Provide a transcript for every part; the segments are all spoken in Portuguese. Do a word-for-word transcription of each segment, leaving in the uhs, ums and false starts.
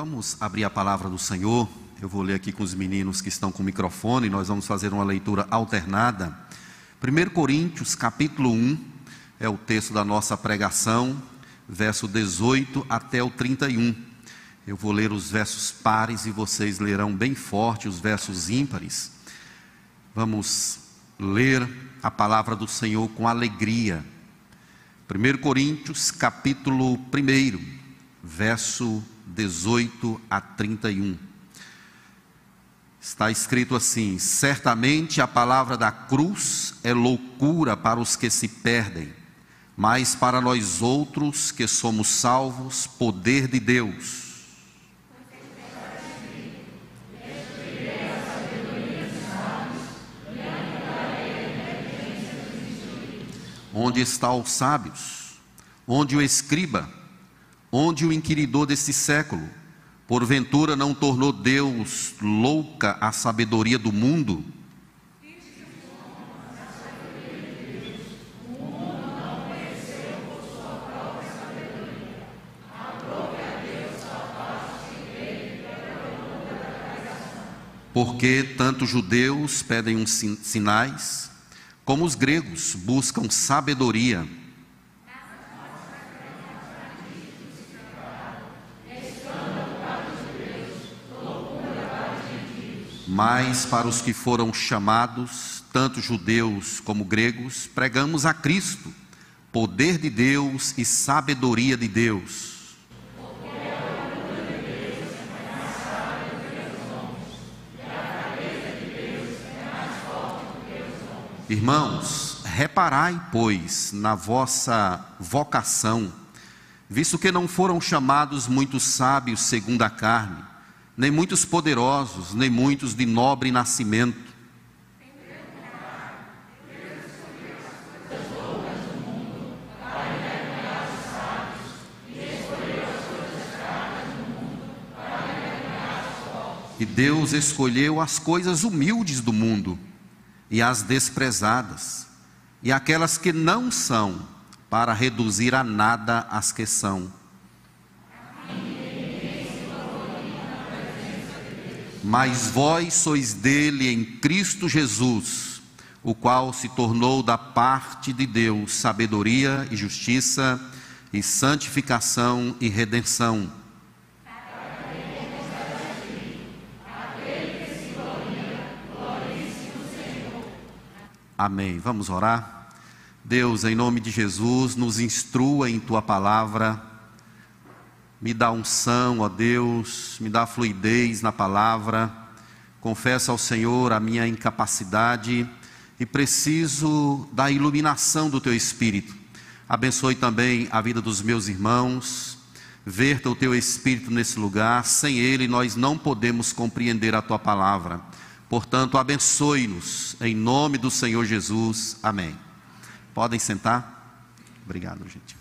Vamos abrir a palavra do Senhor. Eu vou ler aqui com os meninos que estão com o microfone. Nós vamos fazer uma leitura alternada. Primeiro Coríntios, capítulo um, é o texto da nossa pregação, verso dezoito até o trinta e um. Eu vou ler os versos pares e vocês lerão bem forte os versos ímpares. Vamos ler a palavra do Senhor com alegria. Primeiro Coríntios, capítulo um, verso dezoito a trinta e um. Está escrito assim: certamente a palavra da cruz é loucura para os que se perdem, mas para nós outros que somos salvos, poder de Deus. Onde está os sábios? Onde o escriba? Onde o inquiridor deste século? Porventura não tornou Deus louca a sabedoria do mundo? Porque tanto judeus pedem uns sinais, como os gregos buscam sabedoria. Mas para os que foram chamados, tanto judeus como gregos, pregamos a Cristo, poder de Deus e sabedoria de Deus. Irmãos, reparai, pois, na vossa vocação, visto que não foram chamados muitos sábios segundo a carne, nem muitos poderosos, nem muitos de nobre nascimento. E Deus escolheu as coisas humildes do mundo e as desprezadas, e aquelas que não são, para reduzir a nada as que são. Mas vós sois dele em Cristo Jesus, o qual se tornou da parte de Deus sabedoria e justiça e santificação e redenção. Amém. Vamos orar. Deus, em nome de Jesus, nos instrua em tua palavra. Me dá unção, ó Deus, me dá fluidez na palavra. Confesso ao Senhor a minha incapacidade e preciso da iluminação do Teu Espírito. Abençoe também a vida dos meus irmãos. Verta o Teu Espírito nesse lugar. Sem Ele nós não podemos compreender a Tua palavra. Portanto, abençoe-nos, em nome do Senhor Jesus. Amém. Podem sentar? Obrigado, gente.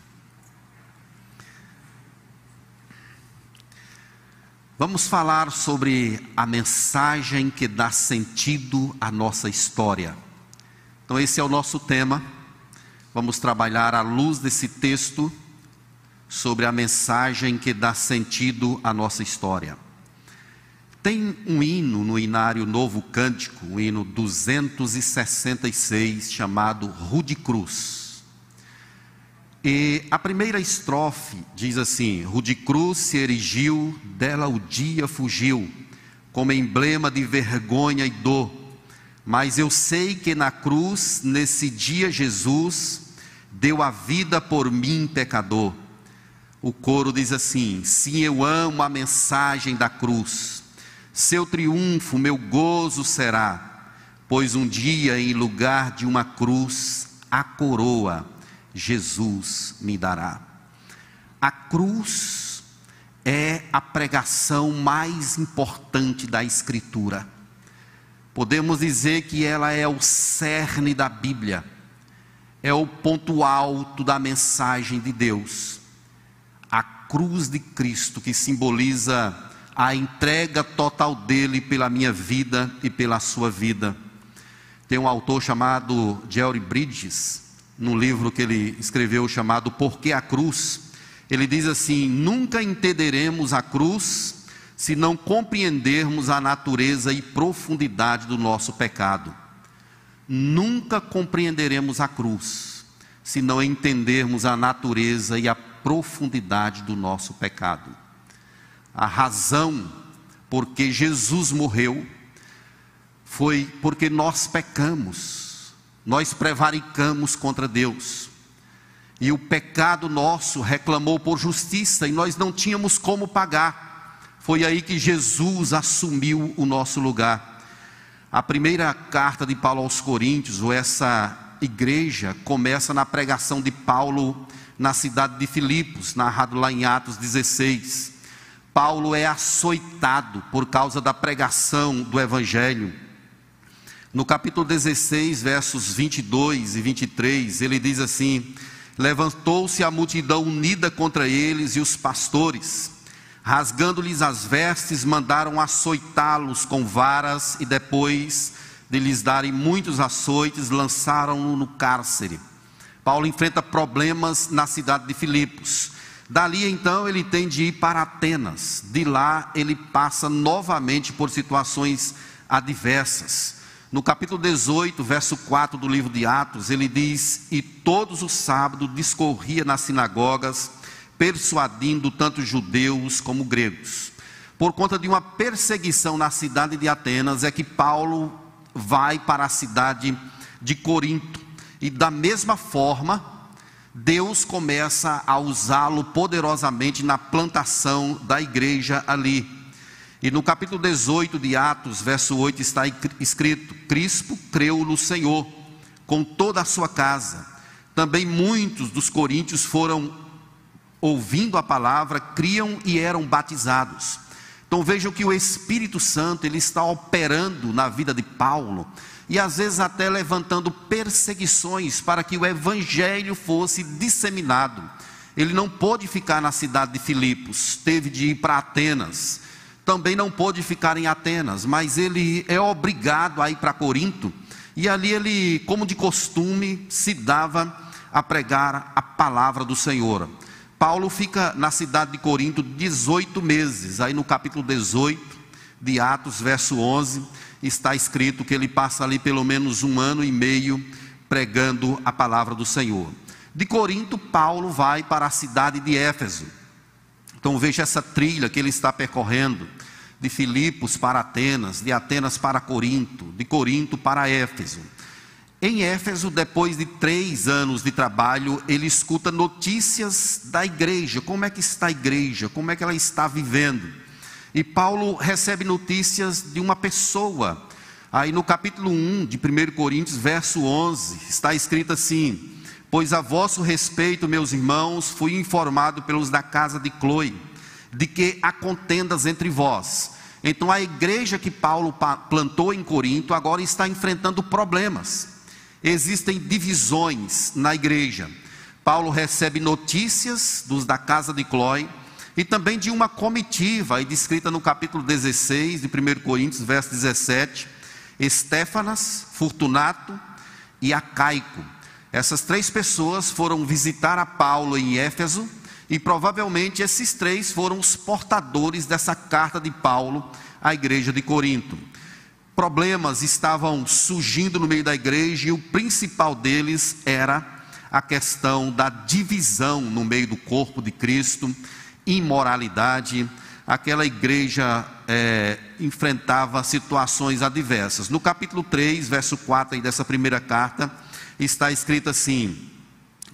Vamos falar sobre a mensagem que dá sentido à nossa história. Então esse é o nosso tema. Vamos trabalhar à luz desse texto sobre a mensagem que dá sentido à nossa história. Tem um hino no Hinário Novo Cântico, o hino duzentos e sessenta e seis, chamado Rude Cruz. E a primeira estrofe diz assim: Rude Cruz se erigiu, dela o dia fugiu, como emblema de vergonha e dor. Mas eu sei que na cruz, nesse dia Jesus, deu a vida por mim pecador. O coro diz assim: sim, eu amo a mensagem da cruz, seu triunfo, meu gozo será, pois um dia em lugar de uma cruz, a coroa Jesus me dará. A cruz é a pregação mais importante da Escritura. Podemos dizer que ela é o cerne da Bíblia, é o ponto alto da mensagem de Deus. A cruz de Cristo, que simboliza a entrega total dele pela minha vida e pela sua vida. Tem um autor chamado Jerry Bridges, num livro que ele escreveu chamado Por que a Cruz? Ele diz assim: nunca entenderemos a cruz se não compreendermos a natureza e profundidade do nosso pecado. Nunca compreenderemos a cruz, se não entendermos a natureza e a profundidade do nosso pecado. A razão por que Jesus morreu foi porque nós pecamos, nós prevaricamos contra Deus. E o pecado nosso reclamou por justiça e nós não tínhamos como pagar. Foi aí que Jesus assumiu o nosso lugar. A primeira carta de Paulo aos Coríntios, ou essa igreja, começa na pregação de Paulo na cidade de Filipos, narrado lá em Atos dezesseis. Paulo é açoitado por causa da pregação do Evangelho. No capítulo dezesseis, versos vinte e dois e vinte e três, ele diz assim: levantou-se a multidão unida contra eles e os pastores, rasgando-lhes as vestes, mandaram açoitá-los com varas e depois de lhes darem muitos açoites, lançaram-no no cárcere. Paulo enfrenta problemas na cidade de Filipos. Dali então ele tem de ir para Atenas, de lá ele passa novamente por situações adversas. No capítulo dezoito, verso quatro do livro de Atos, ele diz: e todos os sábados discorria nas sinagogas, persuadindo tanto judeus como gregos. Por conta de uma perseguição na cidade de Atenas, é que Paulo vai para a cidade de Corinto. E da mesma forma, Deus começa a usá-lo poderosamente na plantação da igreja ali. E no capítulo dezoito de Atos, verso oito, está escrito: Crispo creu no Senhor, com toda a sua casa. Também muitos dos coríntios foram, ouvindo a palavra, criam e eram batizados. Então vejam que o Espírito Santo, ele está operando na vida de Paulo, e às vezes até levantando perseguições para que o Evangelho fosse disseminado. Ele não pôde ficar na cidade de Filipos, teve de ir para Atenas. Também não pôde ficar em Atenas, mas ele é obrigado a ir para Corinto, e ali ele, como de costume, se dava a pregar a palavra do Senhor. Paulo fica na cidade de Corinto dezoito meses, aí no capítulo dezoito de Atos, verso onze, está escrito que ele passa ali pelo menos um ano e meio pregando a palavra do Senhor. De Corinto, Paulo vai para a cidade de Éfeso. Então veja essa trilha que ele está percorrendo, de Filipos para Atenas, de Atenas para Corinto, de Corinto para Éfeso. Em Éfeso, depois de três anos de trabalho, ele escuta notícias da igreja, como é que está a igreja, como é que ela está vivendo. E Paulo recebe notícias de uma pessoa. Aí no capítulo um de primeiro Coríntios, verso onze, está escrito assim: pois a vosso respeito, meus irmãos, fui informado pelos da casa de Chloe, de que há contendas entre vós. Então a igreja que Paulo plantou em Corinto, agora está enfrentando problemas. Existem divisões na igreja. Paulo recebe notícias dos da casa de Chloe, e também de uma comitiva, aí descrita no capítulo dezesseis de primeiro Coríntios, verso dezessete, Estefanas, Fortunato e Acaico. Essas três pessoas foram visitar a Paulo em Éfeso, e provavelmente esses três foram os portadores dessa carta de Paulo à igreja de Corinto. Problemas estavam surgindo no meio da igreja, e o principal deles era a questão da divisão no meio do corpo de Cristo, imoralidade. Aquela igreja é, enfrentava situações adversas. No capítulo três, verso quatro aí dessa primeira carta, está escrito assim: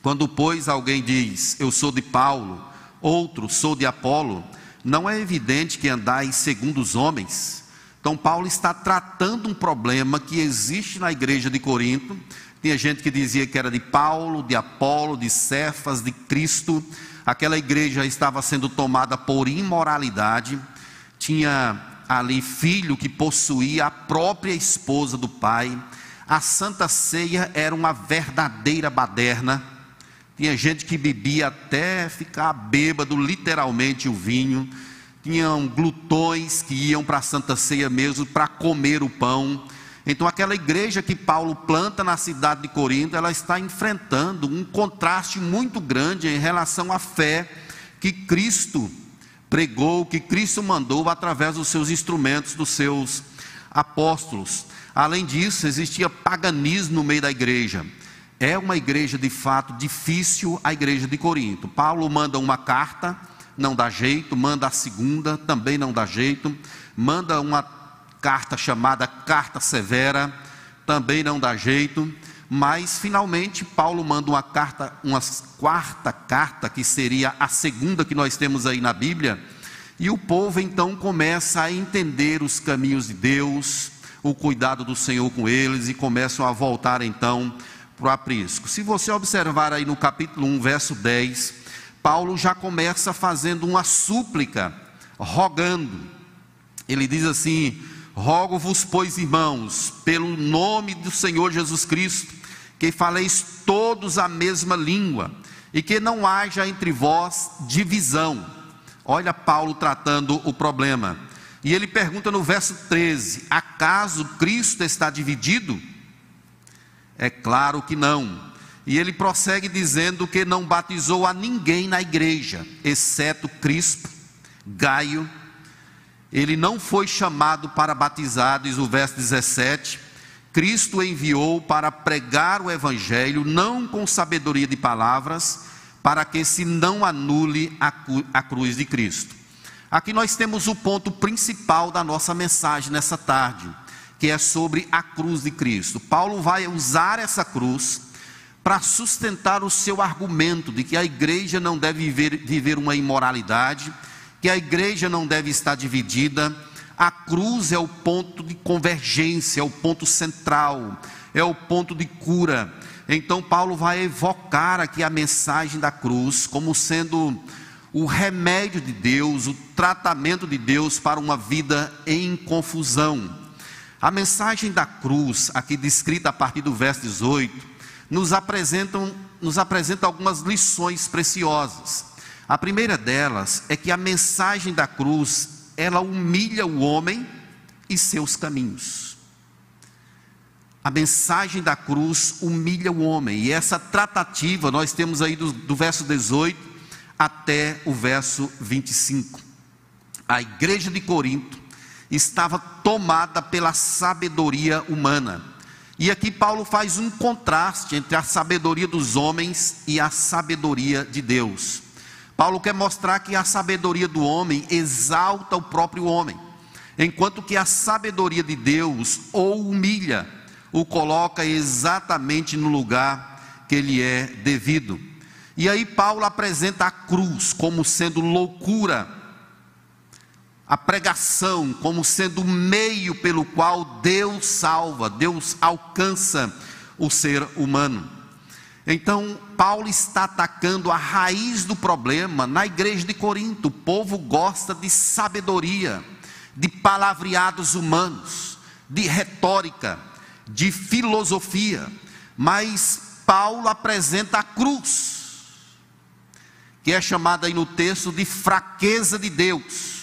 quando, pois, alguém diz, eu sou de Paulo, outro, sou de Apolo, não é evidente que andais segundo os homens? Então Paulo está tratando um problema que existe na igreja de Corinto. Tinha gente que dizia que era de Paulo, de Apolo, de Cefas, de Cristo. Aquela igreja estava sendo tomada por imoralidade. Tinha ali filho que possuía a própria esposa do pai. A Santa Ceia era uma verdadeira baderna. Tinha gente que bebia até ficar bêbado, literalmente, o vinho. Tinham glutões que iam para a Santa Ceia mesmo para comer o pão. Então aquela igreja que Paulo planta na cidade de Corinto, ela está enfrentando um contraste muito grande em relação à fé que Cristo pregou o que Cristo mandou através dos seus instrumentos, dos seus apóstolos. Além disso, existia paganismo no meio da igreja. É uma igreja de fato difícil, a igreja de Corinto. Paulo manda uma carta, não dá jeito, manda a segunda, também não dá jeito, manda uma carta chamada Carta Severa, também não dá jeito, mas finalmente Paulo manda uma carta, uma quarta carta, que seria a segunda que nós temos aí na Bíblia, e o povo então começa a entender os caminhos de Deus, o cuidado do Senhor com eles, e começam a voltar então para o aprisco. Se você observar aí no capítulo um, verso dez, Paulo já começa fazendo uma súplica, rogando. Ele diz assim: rogo-vos, pois, irmãos, pelo nome do Senhor Jesus Cristo, que faleis todos a mesma língua, e que não haja entre vós divisão. Olha Paulo tratando o problema. E ele pergunta no verso treze: acaso Cristo está dividido? É claro que não. E ele prossegue dizendo que não batizou a ninguém na igreja, exceto Crispo, Gaio. Ele não foi chamado para batizar, diz o verso dezessete. Cristo enviou para pregar o evangelho, não com sabedoria de palavras, para que se não anule a cruz de Cristo. Aqui nós temos o ponto principal da nossa mensagem nessa tarde, que é sobre a cruz de Cristo. Paulo vai usar essa cruz para sustentar o seu argumento de que a igreja não deve viver, viver uma imoralidade, que a igreja não deve estar dividida. A cruz é o ponto de convergência, é o ponto central, é o ponto de cura. Então Paulo vai evocar aqui a mensagem da cruz como sendo o remédio de Deus, o tratamento de Deus para uma vida em confusão. A mensagem da cruz, aqui descrita a partir do verso dezoito, Nos, apresentam, nos apresenta algumas lições preciosas. A primeira delas é que a mensagem da cruz, ela humilha o homem e seus caminhos. A mensagem da cruz humilha o homem, e essa tratativa nós temos aí do, do verso dezoito até o verso vinte e cinco. A igreja de Corinto estava tomada pela sabedoria humana. E aqui Paulo faz um contraste entre a sabedoria dos homens e a sabedoria de Deus. Paulo quer mostrar que a sabedoria do homem exalta o próprio homem, enquanto que a sabedoria de Deus o humilha, o coloca exatamente no lugar que lhe é devido. E aí Paulo apresenta a cruz como sendo loucura, a pregação como sendo o meio pelo qual Deus salva, Deus alcança o ser humano. Então Paulo está atacando a raiz do problema na igreja de Corinto. O povo gosta de sabedoria, de palavreados humanos, de retórica, de filosofia, mas Paulo apresenta a cruz, que é chamada aí no texto de fraqueza de Deus.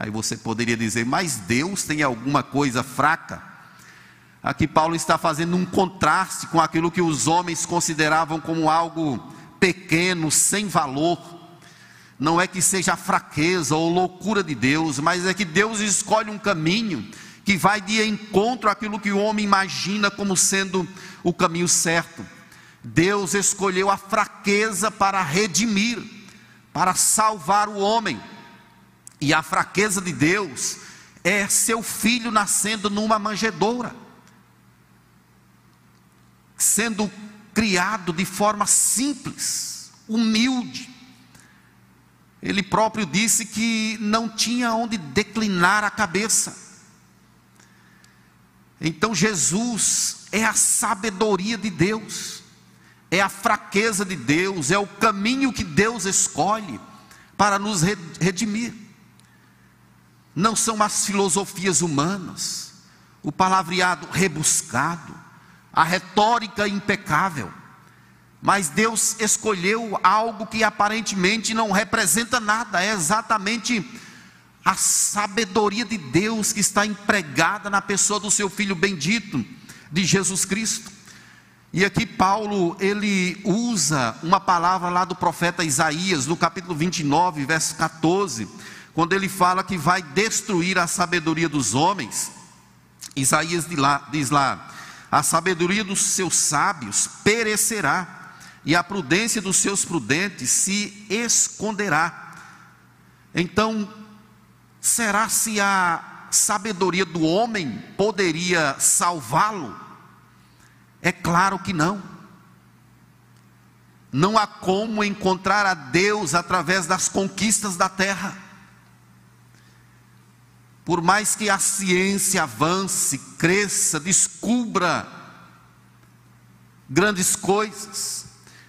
Aí você poderia dizer, mas Deus tem alguma coisa fraca? Aqui Paulo está fazendo um contraste com aquilo que os homens consideravam como algo pequeno, sem valor. Não é que seja a fraqueza ou loucura de Deus, mas é que Deus escolhe um caminho que vai de encontro àquilo que o homem imagina como sendo o caminho certo. Deus escolheu a fraqueza para redimir, para salvar o homem. E a fraqueza de Deus é seu filho nascendo numa manjedoura, sendo criado de forma simples, humilde. Ele próprio disse que não tinha onde declinar a cabeça. Então Jesus é a sabedoria de Deus, é a fraqueza de Deus, é o caminho que Deus escolhe para nos redimir. Não são as filosofias humanas, o palavreado rebuscado, a retórica impecável, mas Deus escolheu algo que aparentemente não representa nada. É exatamente a sabedoria de Deus que está empregada na pessoa do seu Filho bendito, de Jesus Cristo. E aqui Paulo, ele usa uma palavra lá do profeta Isaías, no capítulo vinte e nove, verso quatorze, quando ele fala que vai destruir a sabedoria dos homens. Isaías diz lá: a sabedoria dos seus sábios perecerá, e a prudência dos seus prudentes se esconderá. Então, será se a sabedoria do homem poderia salvá-lo? É claro que não. Não há como encontrar a Deus através das conquistas da terra. Por mais que a ciência avance, cresça, descubra grandes coisas,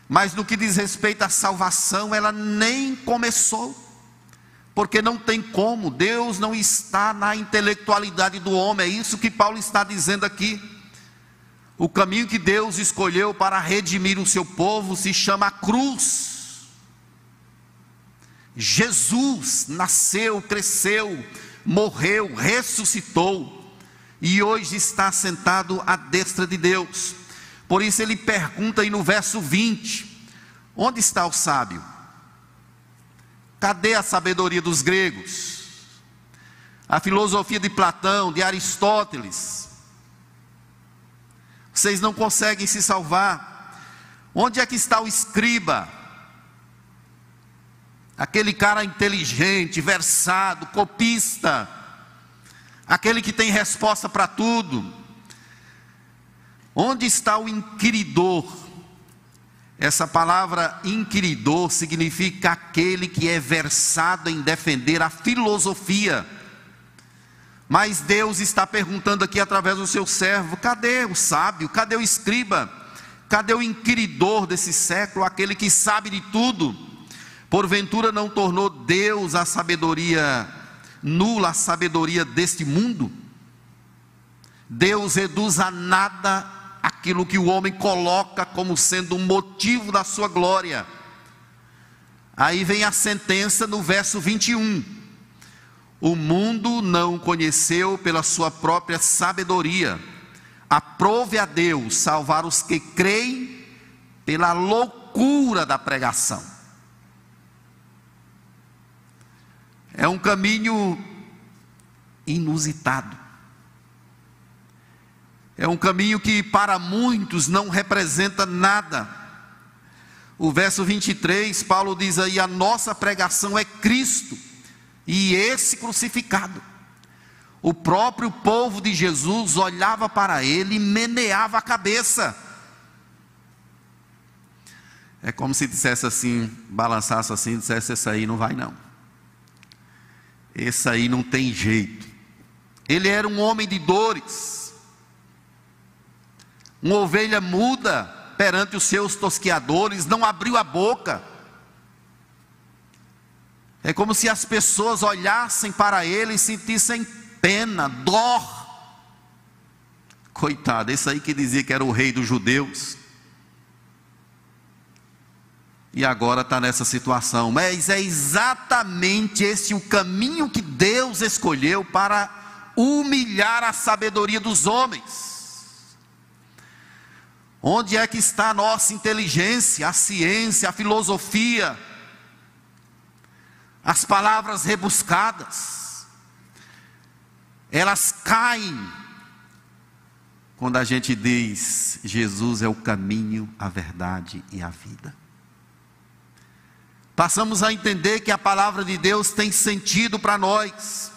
mas no que diz respeito à salvação, ela nem começou, porque não tem como. Deus não está na intelectualidade do homem. É isso que Paulo está dizendo aqui. O caminho que Deus escolheu para redimir o seu povo se chama cruz. Jesus nasceu, cresceu, morreu, ressuscitou e hoje está sentado à destra de Deus. Por isso ele pergunta aí no verso vinte: onde está o sábio? Cadê a sabedoria dos gregos? A filosofia de Platão, de Aristóteles? Vocês não conseguem se salvar. Onde é que está o escriba? Aquele cara inteligente, versado, copista, aquele que tem resposta para tudo. Onde está o inquiridor? Essa palavra inquiridor significa aquele que é versado em defender a filosofia. Mas Deus está perguntando aqui através do seu servo: cadê o sábio? Cadê o escriba? Cadê o inquiridor desse século, aquele que sabe de tudo? Porventura não tornou Deus a sabedoria nula, a sabedoria deste mundo? Deus reduz a nada aquilo que o homem coloca como sendo um motivo da sua glória. Aí vem a sentença no verso vinte e um. O mundo não o conheceu pela sua própria sabedoria. Aprove a Deus salvar os que creem pela loucura da pregação. É um caminho inusitado. É um caminho que para muitos não representa nada. O verso vinte e três, Paulo diz aí: a nossa pregação é Cristo e esse crucificado. O próprio povo de Jesus olhava para ele e meneava a cabeça. É como se dissesse assim, balançasse assim, dissesse: esse aí não vai não, esse aí não tem jeito. Ele era um homem de dores, uma ovelha muda perante os seus tosqueadores, não abriu a boca. É como se as pessoas olhassem para ele e sentissem pena, dor. Coitado, esse aí que dizia que era o rei dos judeus, e agora está nessa situação. Mas é exatamente esse o caminho que Deus escolheu para humilhar a sabedoria dos homens. Onde é que está a nossa inteligência, a ciência, a filosofia, as palavras rebuscadas? Elas caem quando a gente diz: Jesus é o caminho, a verdade e a vida. Passamos a entender que a palavra de Deus tem sentido para nós.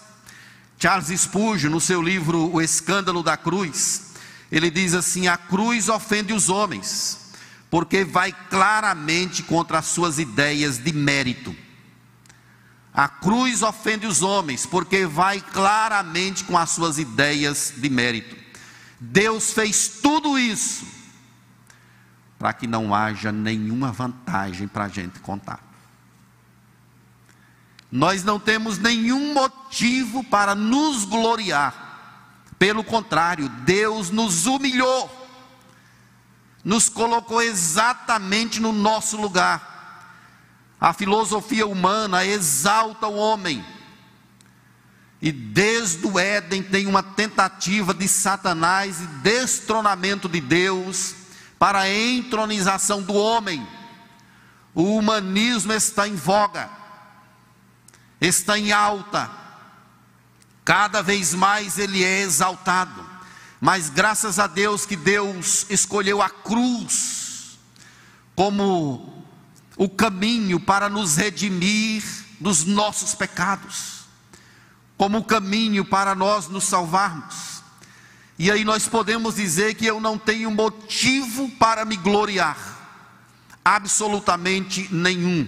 Charles Spurgeon, no seu livro O Escândalo da Cruz, ele diz assim: a cruz ofende os homens, porque vai claramente contra as suas ideias de mérito. A cruz ofende os homens, porque vai claramente com as suas ideias de mérito. Deus fez tudo isso para que não haja nenhuma vantagem para a gente contar. Nós não temos nenhum motivo para nos gloriar. Pelo contrário, Deus nos humilhou, nos colocou exatamente no nosso lugar. A filosofia humana exalta o homem, e desde o Éden tem uma tentativa de Satanás e destronamento de Deus, para a entronização do homem. O humanismo está em voga, está em alta, cada vez mais ele é exaltado, mas graças a Deus que Deus escolheu a cruz como o caminho para nos redimir dos nossos pecados, como o caminho para nós nos salvarmos, e aí nós podemos dizer que eu não tenho motivo para me gloriar, absolutamente nenhum.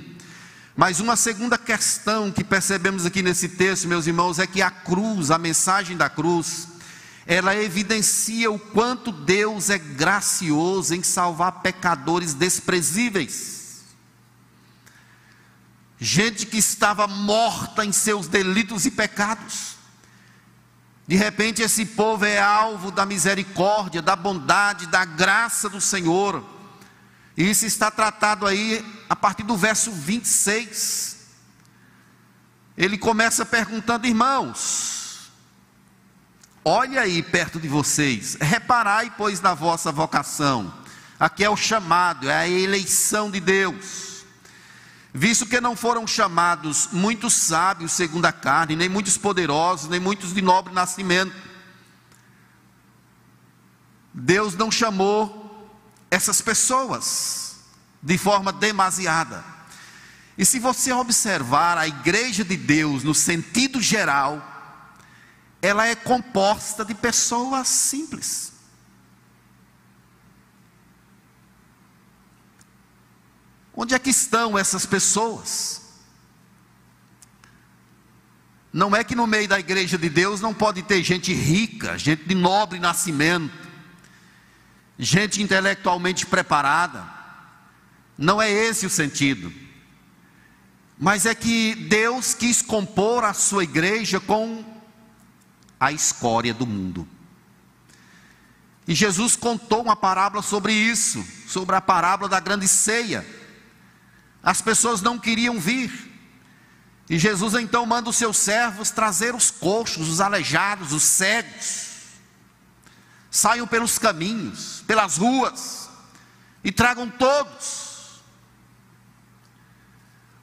Mas uma segunda questão que percebemos aqui nesse texto, meus irmãos, é que a cruz, a mensagem da cruz, ela evidencia o quanto Deus é gracioso em salvar pecadores desprezíveis, gente que estava morta em seus delitos e pecados. De repente esse povo é alvo da misericórdia, da bondade, da graça do Senhor. E isso está tratado aí a partir do verso vinte e seis. Ele começa perguntando: irmãos, olha aí perto de vocês, reparai pois na vossa vocação. Aqui é o chamado, é a eleição de Deus. Visto que não foram chamados muitos sábios segundo a carne, nem muitos poderosos, nem muitos de nobre nascimento. Deus não chamou essas pessoas de forma demasiada. E se você observar a igreja de Deus no sentido geral, ela é composta de pessoas simples. Onde é que estão essas pessoas? Não é que no meio da igreja de Deus não pode ter gente rica, gente de nobre nascimento, gente intelectualmente preparada, não é esse o sentido, mas é que Deus quis compor a sua igreja com a escória do mundo. E Jesus contou uma parábola sobre isso, sobre a parábola da grande ceia. As pessoas não queriam vir, e Jesus então manda os seus servos trazer os coxos, os aleijados, os cegos. Saiam pelos caminhos, pelas ruas, e tragam todos.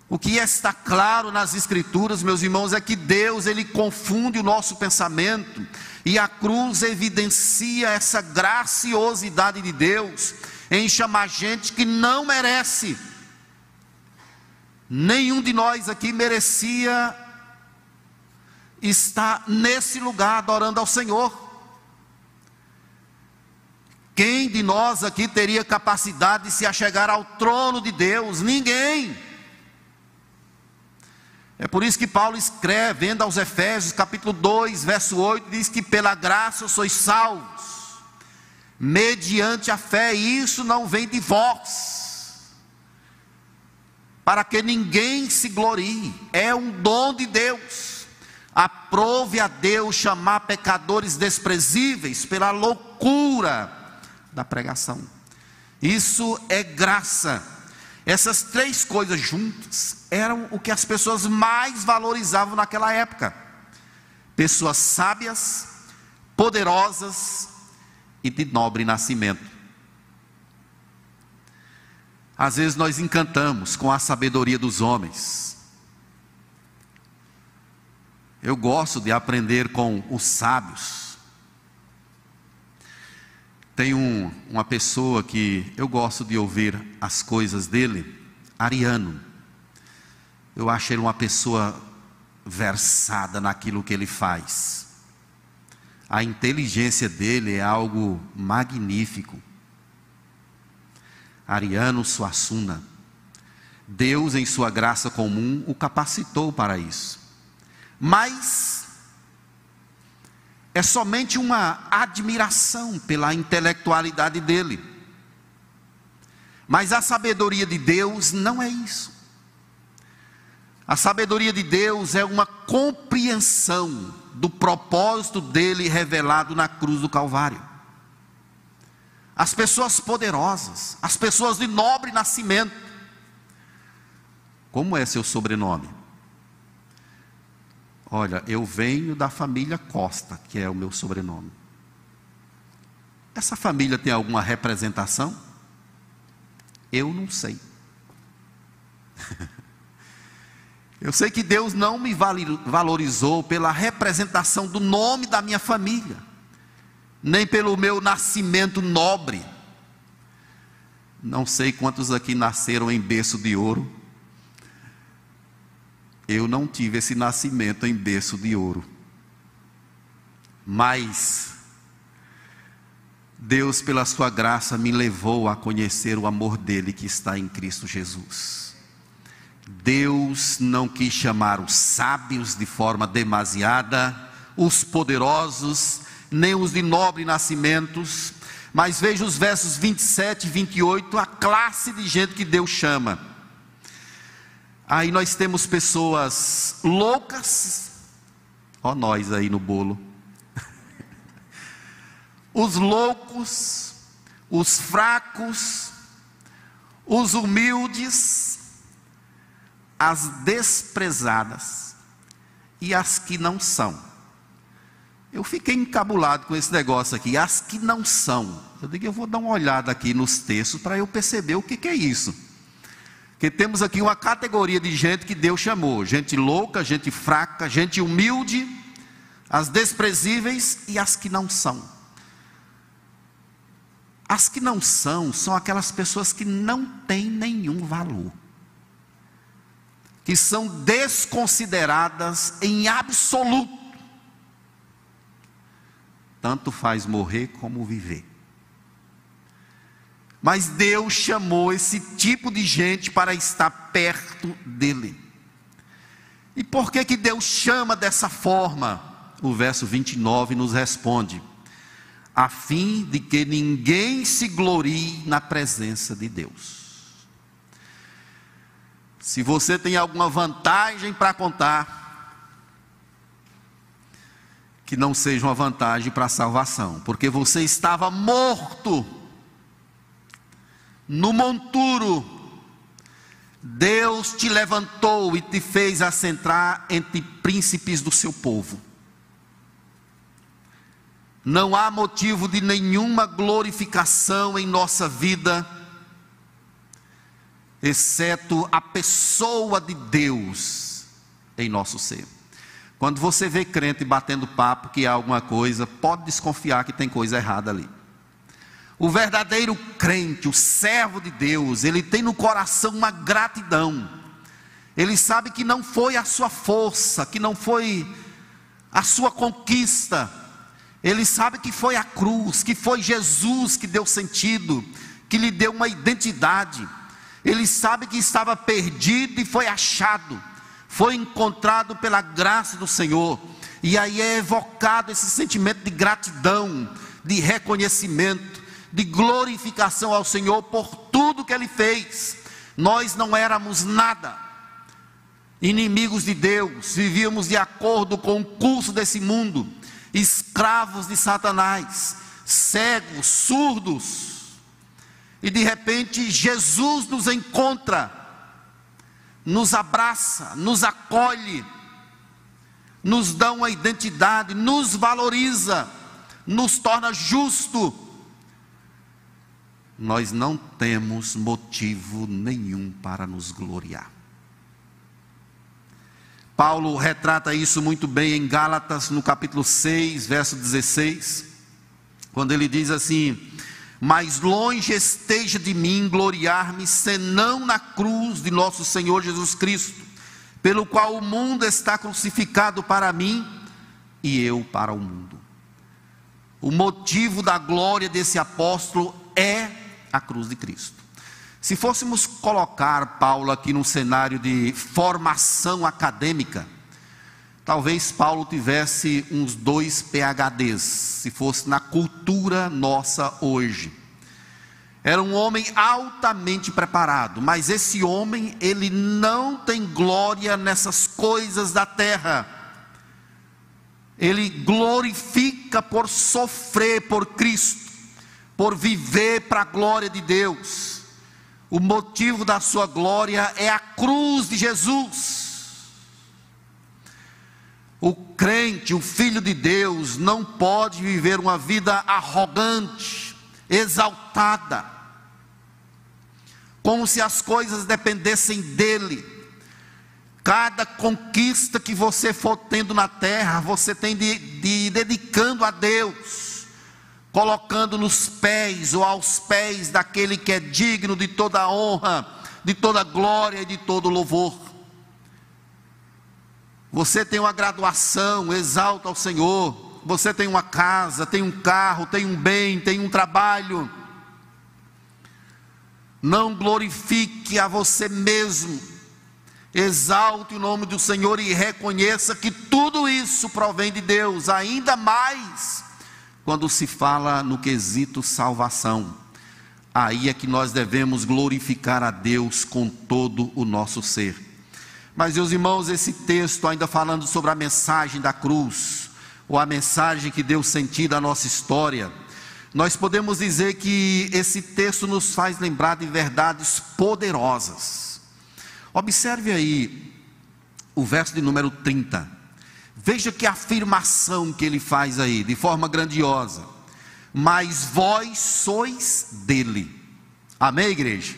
O que está claro nas Escrituras, meus irmãos, é que Deus, Ele confunde o nosso pensamento, e a cruz evidencia essa graciosidade de Deus, em chamar gente que não merece. Nenhum de nós aqui merecia estar nesse lugar adorando ao Senhor. Quem de nós aqui teria capacidade de se achegar ao trono de Deus? Ninguém. É por isso que Paulo escreve, vendo aos Efésios, capítulo dois, verso oito, diz que pela graça sois salvos, mediante a fé, e isso não vem de vós, para que ninguém se glorie, é um dom de Deus. Aprove a Deus chamar pecadores desprezíveis pela loucura da pregação. Isso é graça. Essas três coisas juntas eram o que as pessoas mais valorizavam naquela época: pessoas sábias, poderosas e de nobre nascimento. Às vezes nós encantamos com a sabedoria dos homens. Eu gosto de aprender com os sábios. Tem um, uma pessoa que eu gosto de ouvir as coisas dele, Ariano. Eu acho ele uma pessoa versada naquilo que ele faz. A inteligência dele é algo magnífico. Ariano Suassuna. Deus, em sua graça comum, o capacitou para isso. Mas é somente uma admiração pela intelectualidade dele. Mas a sabedoria de Deus não é isso. A sabedoria de Deus é uma compreensão do propósito dele revelado na cruz do Calvário. As pessoas poderosas, as pessoas de nobre nascimento. Como é seu sobrenome? Olha, eu venho da família Costa, que é o meu sobrenome. Essa família tem alguma representação? Eu não sei. Eu sei que Deus não me valorizou pela representação do nome da minha família, nem pelo meu nascimento nobre. Não sei quantos aqui nasceram em berço de ouro. Eu não tive esse nascimento em berço de ouro. Mas Deus, pela sua graça, me levou a conhecer o amor dele que está em Cristo Jesus. Deus não quis chamar os sábios de forma demasiada, os poderosos, nem os de nobre nascimentos, mas veja os versos vinte e sete e vinte e oito, a classe de gente que Deus chama. Aí nós temos pessoas loucas, ó nós aí no bolo, os loucos, os fracos, os humildes, as desprezadas e as que não são. Eu fiquei encabulado com esse negócio aqui, as que não são. Eu digo, eu vou dar uma olhada aqui nos textos para eu perceber o que, que é isso. Porque temos aqui uma categoria de gente que Deus chamou: gente louca, gente fraca, gente humilde, as desprezíveis e as que não são. As que não são, são aquelas pessoas que não têm nenhum valor, que são desconsideradas em absoluto. Tanto faz morrer como viver. Mas Deus chamou esse tipo de gente para estar perto dele. E por que que Deus chama dessa forma? O verso vinte e nove nos responde: a fim de que ninguém se glorie na presença de Deus. Se você tem alguma vantagem para contar, que não seja uma vantagem para a salvação, porque você estava morto no monturo, Deus te levantou e te fez assentar entre príncipes do seu povo. Não há motivo de nenhuma glorificação em nossa vida, exceto a pessoa de Deus em nosso ser. Quando você vê crente batendo papo que há alguma coisa, pode desconfiar que tem coisa errada ali. O verdadeiro crente, o servo de Deus, ele tem no coração uma gratidão. Ele sabe que não foi a sua força, que não foi a sua conquista. Ele sabe que foi a cruz, que foi Jesus que deu sentido, que lhe deu uma identidade. Ele sabe que estava perdido e foi achado. Foi encontrado pela graça do Senhor, e aí é evocado esse sentimento de gratidão, de reconhecimento, de glorificação ao Senhor por tudo que Ele fez. Nós não éramos nada, inimigos de Deus, vivíamos de acordo com o curso desse mundo, escravos de Satanás, cegos, surdos, e de repente Jesus nos encontra, nos abraça, nos acolhe, nos dá uma identidade, nos valoriza, nos torna justo. Nós não temos motivo nenhum para nos gloriar. Paulo retrata isso muito bem em Gálatas, no capítulo seis, verso dezesseis, quando ele diz assim: mas longe esteja de mim gloriar-me, senão na cruz de nosso Senhor Jesus Cristo, pelo qual o mundo está crucificado para mim, e eu para o mundo. O motivo da glória desse apóstolo é a cruz de Cristo. Se fôssemos colocar Paulo aqui num cenário de formação acadêmica, talvez Paulo tivesse uns dois P H Ds, se fosse na cultura nossa hoje. Era um homem altamente preparado, mas esse homem, ele não tem glória nessas coisas da terra. Ele glorifica por sofrer por Cristo, por viver para a glória de Deus. O motivo da sua glória é a cruz de Jesus. O crente, o filho de Deus, não pode viver uma vida arrogante, exaltada. como se as coisas dependessem dele. Cada conquista que você for tendo na terra, você tem de, de ir dedicando a Deus, colocando nos pés ou aos pés daquele que é digno de toda honra, de toda glória e de todo louvor. Você tem uma graduação, exalta ao Senhor. Você tem uma casa, tem um carro, tem um bem, tem um trabalho. Não glorifique a você mesmo, exalte o nome do Senhor e reconheça que tudo isso provém de Deus, ainda mais quando se fala no quesito salvação. Aí é que nós devemos glorificar a Deus com todo o nosso ser. Mas, meus irmãos, esse texto ainda falando sobre a mensagem da cruz, ou a mensagem que deu sentido à nossa história, nós podemos dizer que esse texto nos faz lembrar de verdades poderosas. Observe aí o verso de número trinta. Veja que afirmação que ele faz aí, de forma grandiosa. Mas vós sois dele. Amém, igreja?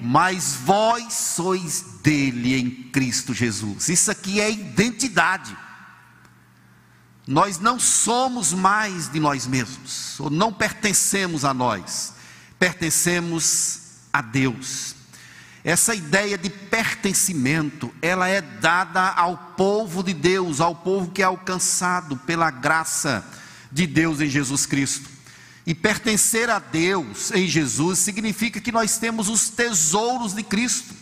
Mas vós sois dele em Cristo Jesus. Isso aqui é identidade. Nós não somos mais de nós mesmos, ou não pertencemos a nós, pertencemos a Deus. Essa ideia de pertencimento, ela é dada ao povo de Deus, ao povo que é alcançado pela graça de Deus em Jesus Cristo. E pertencer a Deus em Jesus significa que nós temos os tesouros de Cristo.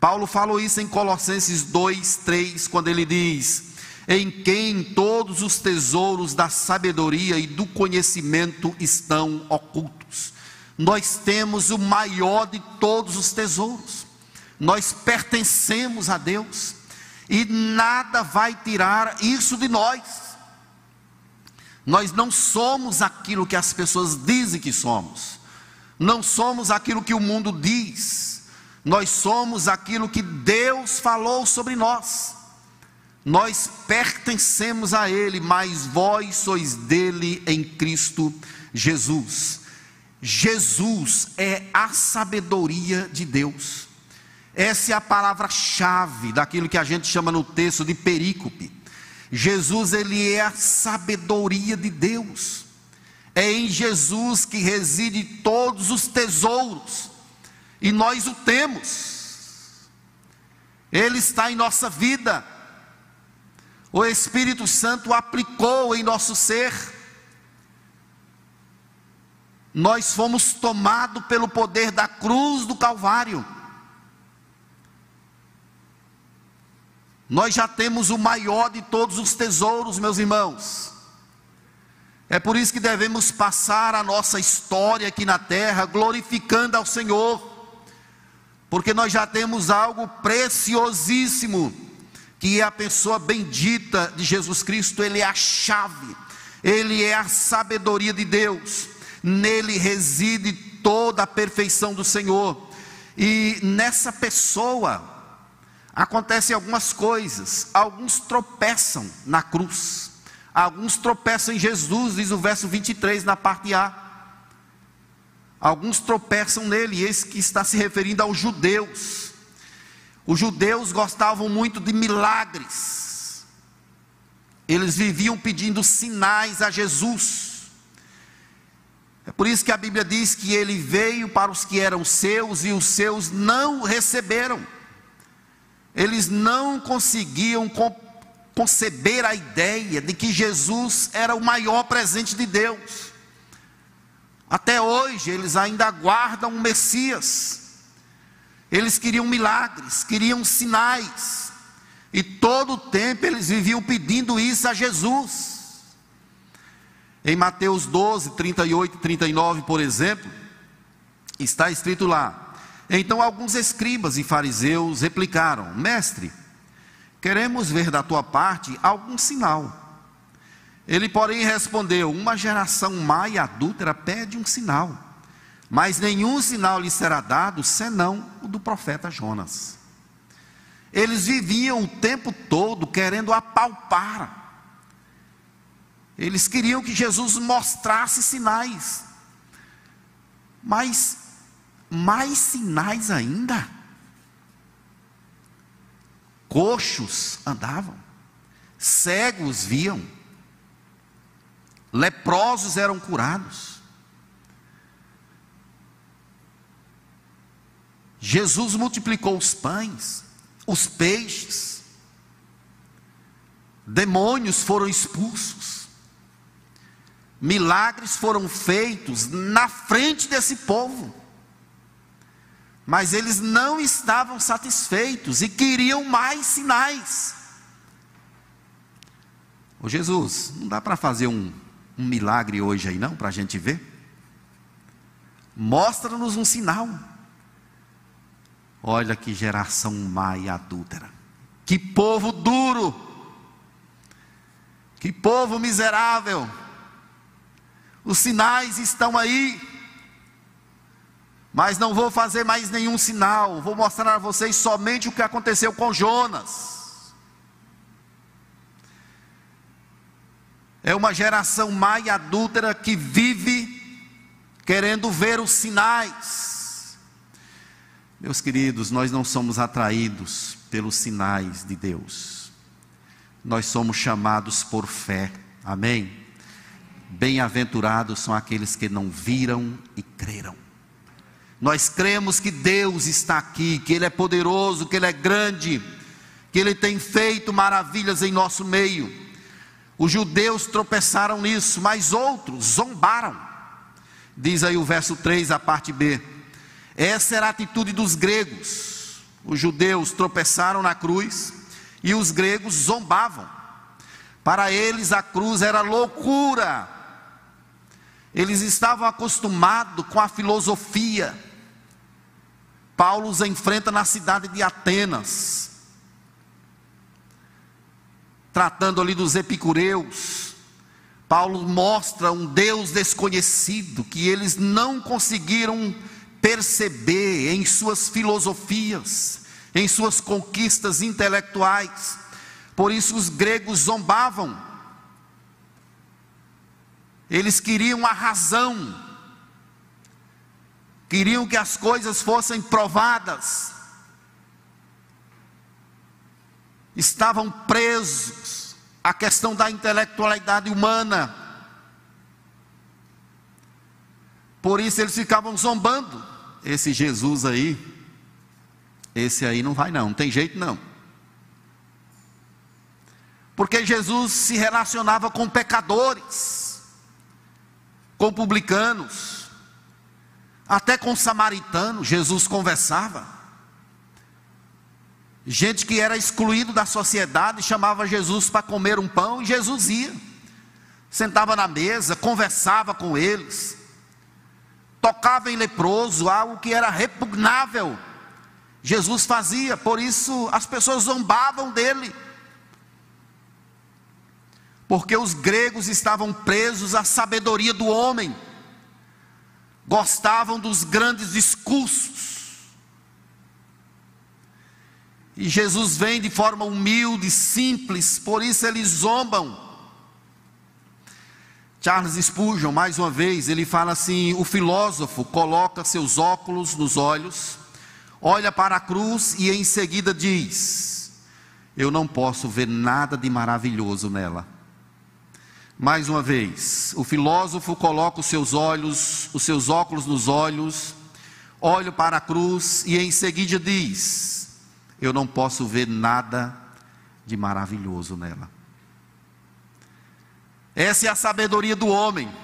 Paulo falou isso em Colossenses dois, três, quando ele diz: em quem todos os tesouros da sabedoria e do conhecimento estão ocultos. Nós temos o maior de todos os tesouros. Nós pertencemos a Deus e nada vai tirar isso de nós. Nós não somos aquilo que as pessoas dizem que somos. Não somos aquilo que o mundo diz. Nós somos aquilo que Deus falou sobre nós. Nós pertencemos a Ele, mas vós sois dele em Cristo Jesus. Jesus é a sabedoria de Deus. Essa é a palavra-chave daquilo que a gente chama no texto de perícope. Jesus, Ele é a sabedoria de Deus. É em Jesus que reside todos os tesouros, e nós o temos. Ele está em nossa vida. O Espírito Santo aplicou em nosso ser. Nós fomos tomados pelo poder da cruz do Calvário. Nós já temos o maior de todos os tesouros, meus irmãos. É por isso que devemos passar a nossa história aqui na terra glorificando ao Senhor, porque nós já temos algo preciosíssimo, que é a pessoa bendita de Jesus Cristo. Ele é a chave, Ele é a sabedoria de Deus, nele reside toda a perfeição do Senhor. E nessa pessoa acontecem algumas coisas. Alguns tropeçam na cruz, alguns tropeçam em Jesus, diz o verso vinte e três na parte A. Alguns tropeçam nele, e esse que está se referindo aos judeus. Os judeus gostavam muito de milagres. Eles viviam pedindo sinais a Jesus. É por isso que a Bíblia diz que ele veio para os que eram seus e os seus não o receberam. Eles não conseguiam conceber a ideia de que Jesus era o maior presente de Deus. Até hoje eles ainda aguardam o Messias. Eles queriam milagres, queriam sinais, e todo o tempo eles viviam pedindo isso a Jesus. Em Mateus doze, trinta e oito e trinta e nove, por exemplo, está escrito lá: então alguns escribas e fariseus replicaram: mestre, queremos ver da tua parte algum sinal. Ele, porém, respondeu: uma geração má e adúltera pede um sinal, mas nenhum sinal lhe será dado, senão o do profeta Jonas. Eles viviam o tempo todo querendo apalpar. Eles queriam que Jesus mostrasse sinais. Mas mais sinais ainda. Coxos andavam, cegos viam, leprosos eram curados. Jesus multiplicou os pães, os peixes, demônios foram expulsos, milagres foram feitos na frente desse povo, mas eles não estavam satisfeitos e queriam mais sinais. Ô Jesus, não dá para fazer um, um milagre hoje aí não, para a gente ver? Mostra-nos um sinal. Olha que geração má e adúltera, que povo duro, que povo miserável, os sinais estão aí, mas não vou fazer mais nenhum sinal, vou mostrar a vocês somente o que aconteceu com Jonas. É uma geração má e adúltera que vive querendo ver os sinais. Meus queridos, nós não somos atraídos pelos sinais de Deus, nós somos chamados por fé, amém? Bem-aventurados são aqueles que não viram e creram. Nós cremos que Deus está aqui, que Ele é poderoso, que Ele é grande, que Ele tem feito maravilhas em nosso meio. Os judeus tropeçaram nisso, mas outros zombaram, diz aí o verso três, a parte B. Essa era a atitude dos gregos. Os judeus tropeçaram na cruz e os gregos zombavam. Para eles a cruz era loucura. Eles estavam acostumados com a filosofia. Paulo os enfrenta na cidade de Atenas, tratando ali dos epicureus. Paulo mostra um Deus desconhecido que eles não conseguiram perceber em suas filosofias, em suas conquistas intelectuais. Por isso os gregos zombavam, eles queriam a razão, queriam que as coisas fossem provadas, estavam presos à questão da intelectualidade humana. Por isso eles ficavam zombando. Esse Jesus aí, esse aí não vai não, não tem jeito não. Porque Jesus se relacionava com pecadores, com publicanos, até com samaritanos Jesus conversava. Gente que era excluído da sociedade chamava Jesus para comer um pão e Jesus ia, sentava na mesa, conversava com eles, tocava em leproso, algo que era repugnável, Jesus fazia. Por isso as pessoas zombavam dele, porque os gregos estavam presos à sabedoria do homem, gostavam dos grandes discursos. E Jesus vem de forma humilde, simples, por isso eles zombam. Charles Spurgeon, mais uma vez, ele fala assim: o filósofo coloca seus óculos nos olhos, olha para a cruz e em seguida diz: eu não posso ver nada de maravilhoso nela. Mais uma vez, o filósofo coloca os seus olhos, os seus óculos nos olhos, olha para a cruz e em seguida diz: eu não posso ver nada de maravilhoso nela. Essa é a sabedoria do homem,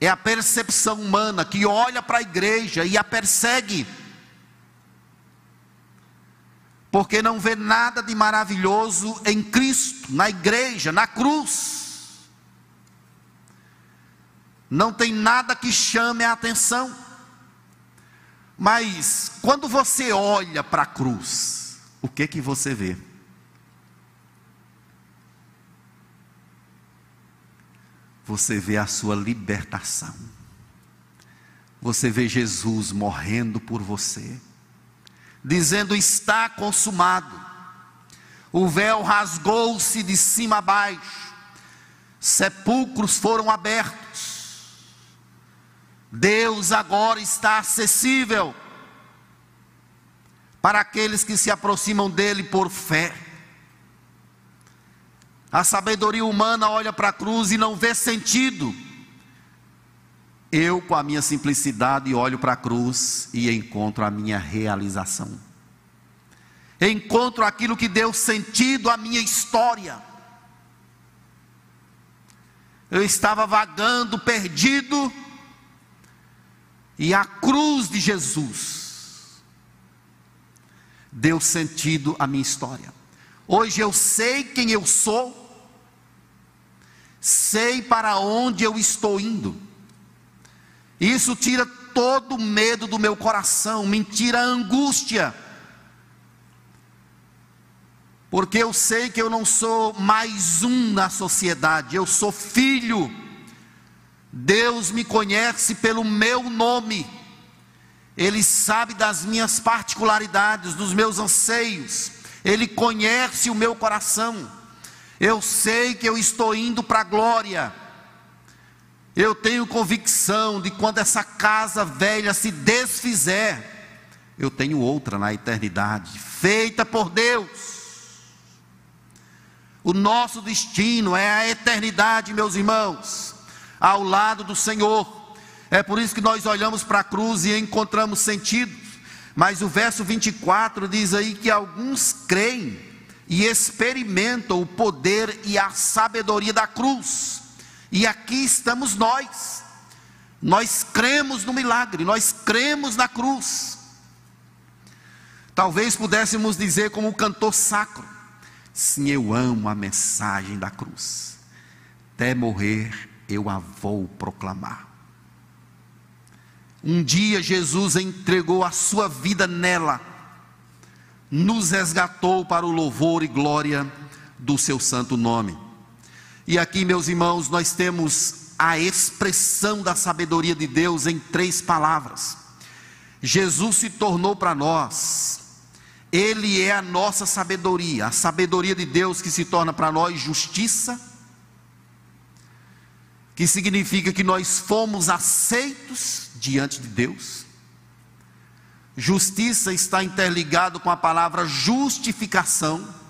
é a percepção humana que olha para a igreja e a persegue, porque não vê nada de maravilhoso em Cristo, na igreja, na cruz. Não tem nada que chame a atenção. Mas quando você olha para a cruz, o que que você vê? Você vê a sua libertação, você vê Jesus morrendo por você, dizendo: está consumado. O véu rasgou-se de cima a baixo, sepulcros foram abertos, Deus agora está acessível para aqueles que se aproximam dele por fé. A sabedoria humana olha para a cruz e não vê sentido. Eu, com a minha simplicidade, olho para a cruz e encontro a minha realização. Encontro aquilo que deu sentido à minha história. Eu estava vagando, perdido, e a cruz de Jesus deu sentido à minha história. Hoje eu sei quem eu sou, sei para onde eu estou indo. Isso tira todo o medo do meu coração, me tira a angústia, porque eu sei que eu não sou mais um na sociedade, eu sou filho. Deus me conhece pelo meu nome. Ele sabe das minhas particularidades, dos meus anseios. Ele conhece o meu coração. Eu sei que eu estou indo para a glória. Eu tenho convicção de quando essa casa velha se desfizer, eu tenho outra na eternidade, feita por Deus. O nosso destino é a eternidade, meus irmãos, ao lado do Senhor. É por isso que nós olhamos para a cruz e encontramos sentido. Mas o verso vinte e quatro diz aí que alguns creem e experimentam o poder e a sabedoria da cruz. E aqui estamos nós. Nós cremos no milagre, nós cremos na cruz. Talvez pudéssemos dizer como o cantor sacro: sim, eu amo a mensagem da cruz. Até morrer eu a vou proclamar. Um dia Jesus entregou a sua vida nela, nos resgatou para o louvor e glória do seu santo nome. E aqui, meus irmãos, nós temos a expressão da sabedoria de Deus em três palavras. Jesus se tornou para nós, Ele é a nossa sabedoria, a sabedoria de Deus que se torna para nós justiça, que significa que nós fomos aceitos diante de Deus. Justiça está interligado com a palavra justificação.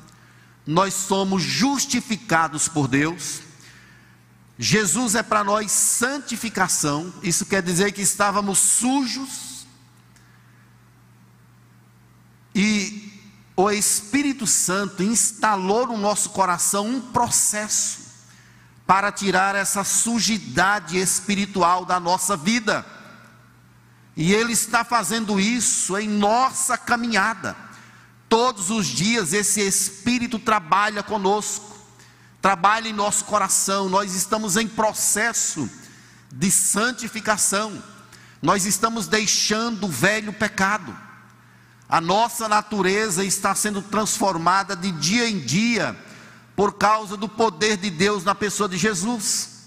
Nós somos justificados por Deus. Jesus é para nós santificação. Isso quer dizer que estávamos sujos, e o Espírito Santo instalou no nosso coração um processo para tirar essa sujidade espiritual da nossa vida. E Ele está fazendo isso em nossa caminhada. Todos os dias esse Espírito trabalha conosco, trabalha em nosso coração. Nós estamos em processo de santificação. Nós estamos deixando o velho pecado. A nossa natureza está sendo transformada de dia em dia, por causa do poder de Deus na pessoa de Jesus.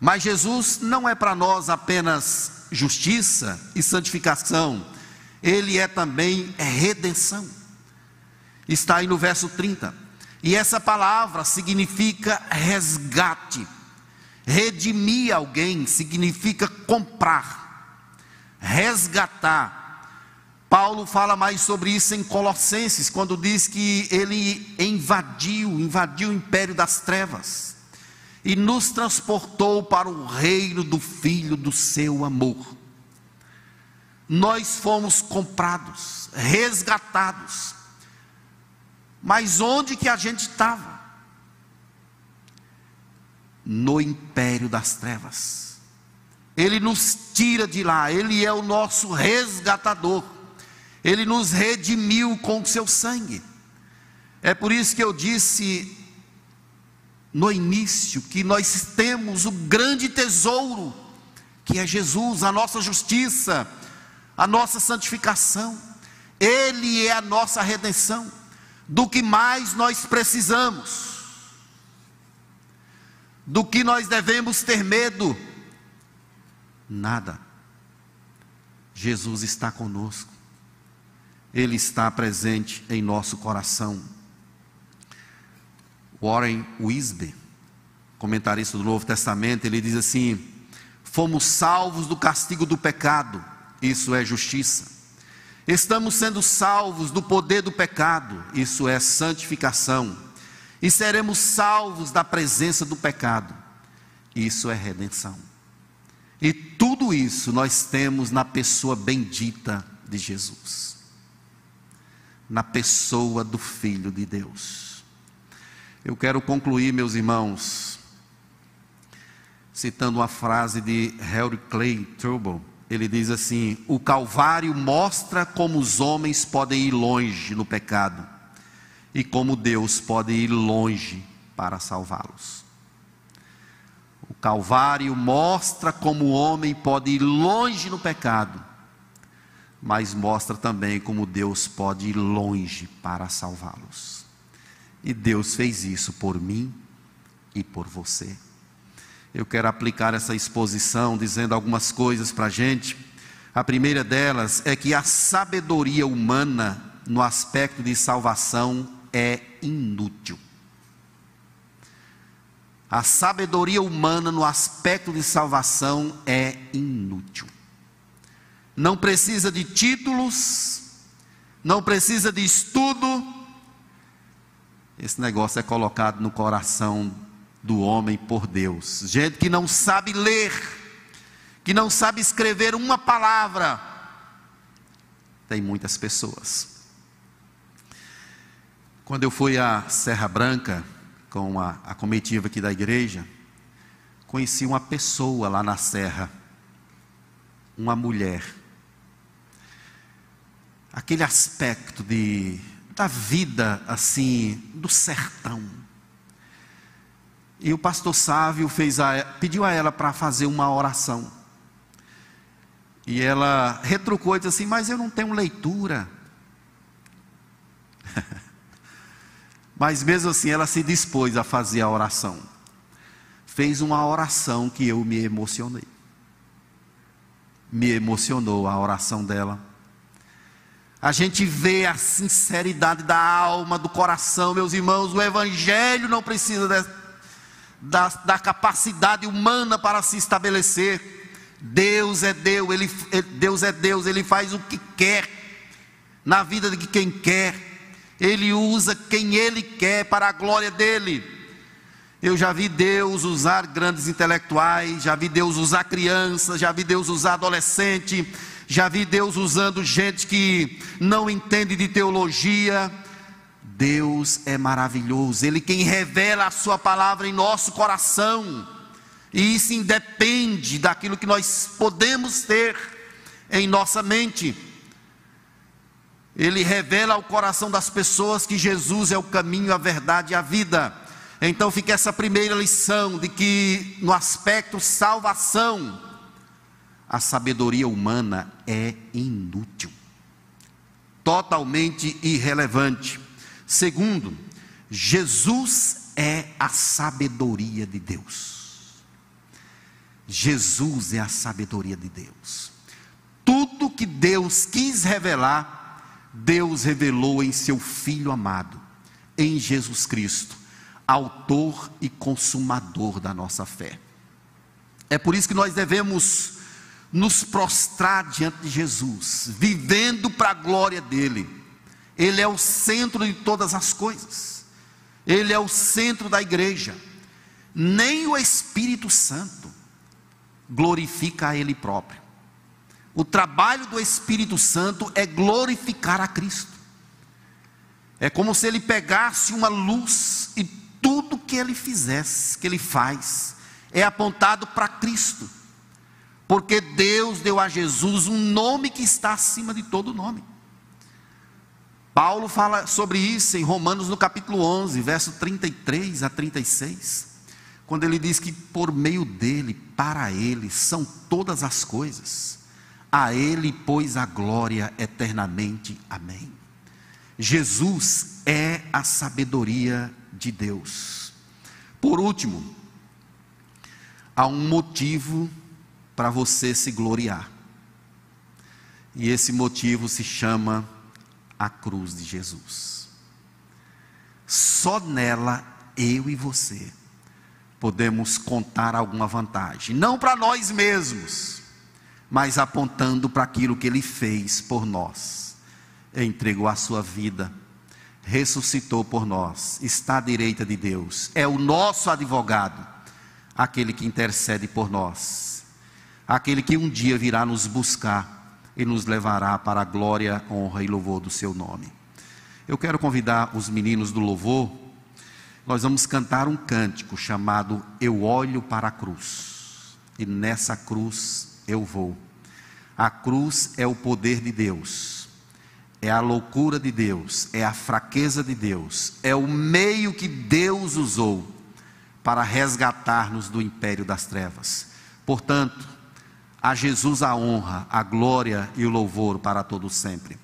Mas Jesus não é para nós apenas justiça e santificação, Ele é também redenção. Está aí no verso trinta. E essa palavra significa resgate. Redimir alguém significa comprar, resgatar. Paulo fala mais sobre isso em Colossenses, quando diz que ele invadiu, invadiu o império das trevas e nos transportou para o reino do Filho do seu amor. Nós fomos comprados, resgatados. Mas onde que a gente estava? No império das trevas. Ele nos tira de lá, Ele é o nosso resgatador. Ele nos redimiu com o seu sangue. É por isso que eu disse no início que nós temos o grande tesouro, que é Jesus, a nossa justiça, a nossa santificação. Ele é a nossa redenção. Do que mais nós precisamos? Do que nós devemos ter medo? Nada. Jesus está conosco. Ele está presente em nosso coração. Warren Wiersbe, comentarista do Novo Testamento, ele diz assim: fomos salvos do castigo do pecado, isso é justiça. Estamos sendo salvos do poder do pecado, isso é santificação. E seremos salvos da presença do pecado, isso é redenção. E tudo isso nós temos na pessoa bendita de Jesus, na pessoa do Filho de Deus. Eu quero concluir, meus irmãos, citando uma frase de Henry Clay Turbul. Ele diz assim: o Calvário mostra como os homens podem ir longe no pecado e como Deus pode ir longe para salvá-los. O Calvário mostra como o homem pode ir longe no pecado, mas mostra também como Deus pode ir longe para salvá-los. E Deus fez isso por mim e por você. Eu quero aplicar essa exposição dizendo algumas coisas para a gente. A primeira delas é que a sabedoria humana no aspecto de salvação é inútil. A sabedoria humana no aspecto de salvação é inútil. Não precisa de títulos, não precisa de estudo. Esse negócio é colocado no coração do homem por Deus. Gente que não sabe ler, que não sabe escrever uma palavra, tem muitas pessoas. Quando eu fui à Serra Branca com a, a comitiva aqui da igreja, conheci uma pessoa lá na serra, uma mulher. Aquele aspecto de, da vida assim, do sertão. E o pastor Sávio fez a, pediu a ela para fazer uma oração. E ela retrucou e disse assim: mas eu não tenho leitura. Mas mesmo assim ela se dispôs a fazer a oração. Fez uma oração que eu me emocionei. Me emocionou a oração dela. A gente vê a sinceridade da alma, do coração, meus irmãos. O evangelho não precisa dessa. Da, da capacidade humana para se estabelecer. Deus é Deus, ele, Deus é Deus, Ele faz o que quer na vida de quem quer. Ele usa quem Ele quer para a glória dEle. Eu já vi Deus usar grandes intelectuais, já vi Deus usar crianças, já vi Deus usar adolescente, já vi Deus usando gente que não entende de teologia. Deus é maravilhoso, Ele quem revela a sua palavra em nosso coração, e isso independe daquilo que nós podemos ter em nossa mente. Ele revela ao coração das pessoas que Jesus é o caminho, a verdade e a vida. Então fica essa primeira lição, de que no aspecto salvação, a sabedoria humana é inútil, totalmente irrelevante. Segundo, Jesus é a sabedoria de Deus. Jesus é a sabedoria de Deus. Tudo que Deus quis revelar, Deus revelou em seu Filho amado, em Jesus Cristo, autor e consumador da nossa fé. É por isso que nós devemos nos prostrar diante de Jesus, vivendo para a glória dele. Ele é o centro de todas as coisas. Ele é o centro da igreja. Nem o Espírito Santo glorifica a Ele próprio. O trabalho do Espírito Santo é glorificar a Cristo. É como se Ele pegasse uma luz e tudo que Ele fizesse, que Ele faz, é apontado para Cristo. Porque Deus deu a Jesus um nome que está acima de todo nome. Paulo fala sobre isso em Romanos no capítulo onze, verso trinta e três a trinta e seis, quando ele diz que por meio dele, para ele, são todas as coisas, a ele pois a glória eternamente, amém. Jesus é a sabedoria de Deus. Por último, há um motivo para você se gloriar, e esse motivo se chama a cruz de Jesus. Só nela eu e você podemos contar alguma vantagem, não para nós mesmos, mas apontando para aquilo que Ele fez por nós. Entregou a sua vida, ressuscitou por nós, está à direita de Deus, é o nosso advogado, aquele que intercede por nós, aquele que um dia virá nos buscar e nos levará para a glória, honra e louvor do seu nome. Eu quero convidar os meninos do louvor. Nós vamos cantar um cântico chamado Eu Olho para a Cruz, e nessa cruz eu vou. A cruz é o poder de Deus, é a loucura de Deus, é a fraqueza de Deus, é o meio que Deus usou para resgatar-nos do império das trevas. Portanto, a Jesus a honra, a glória e o louvor para todos sempre.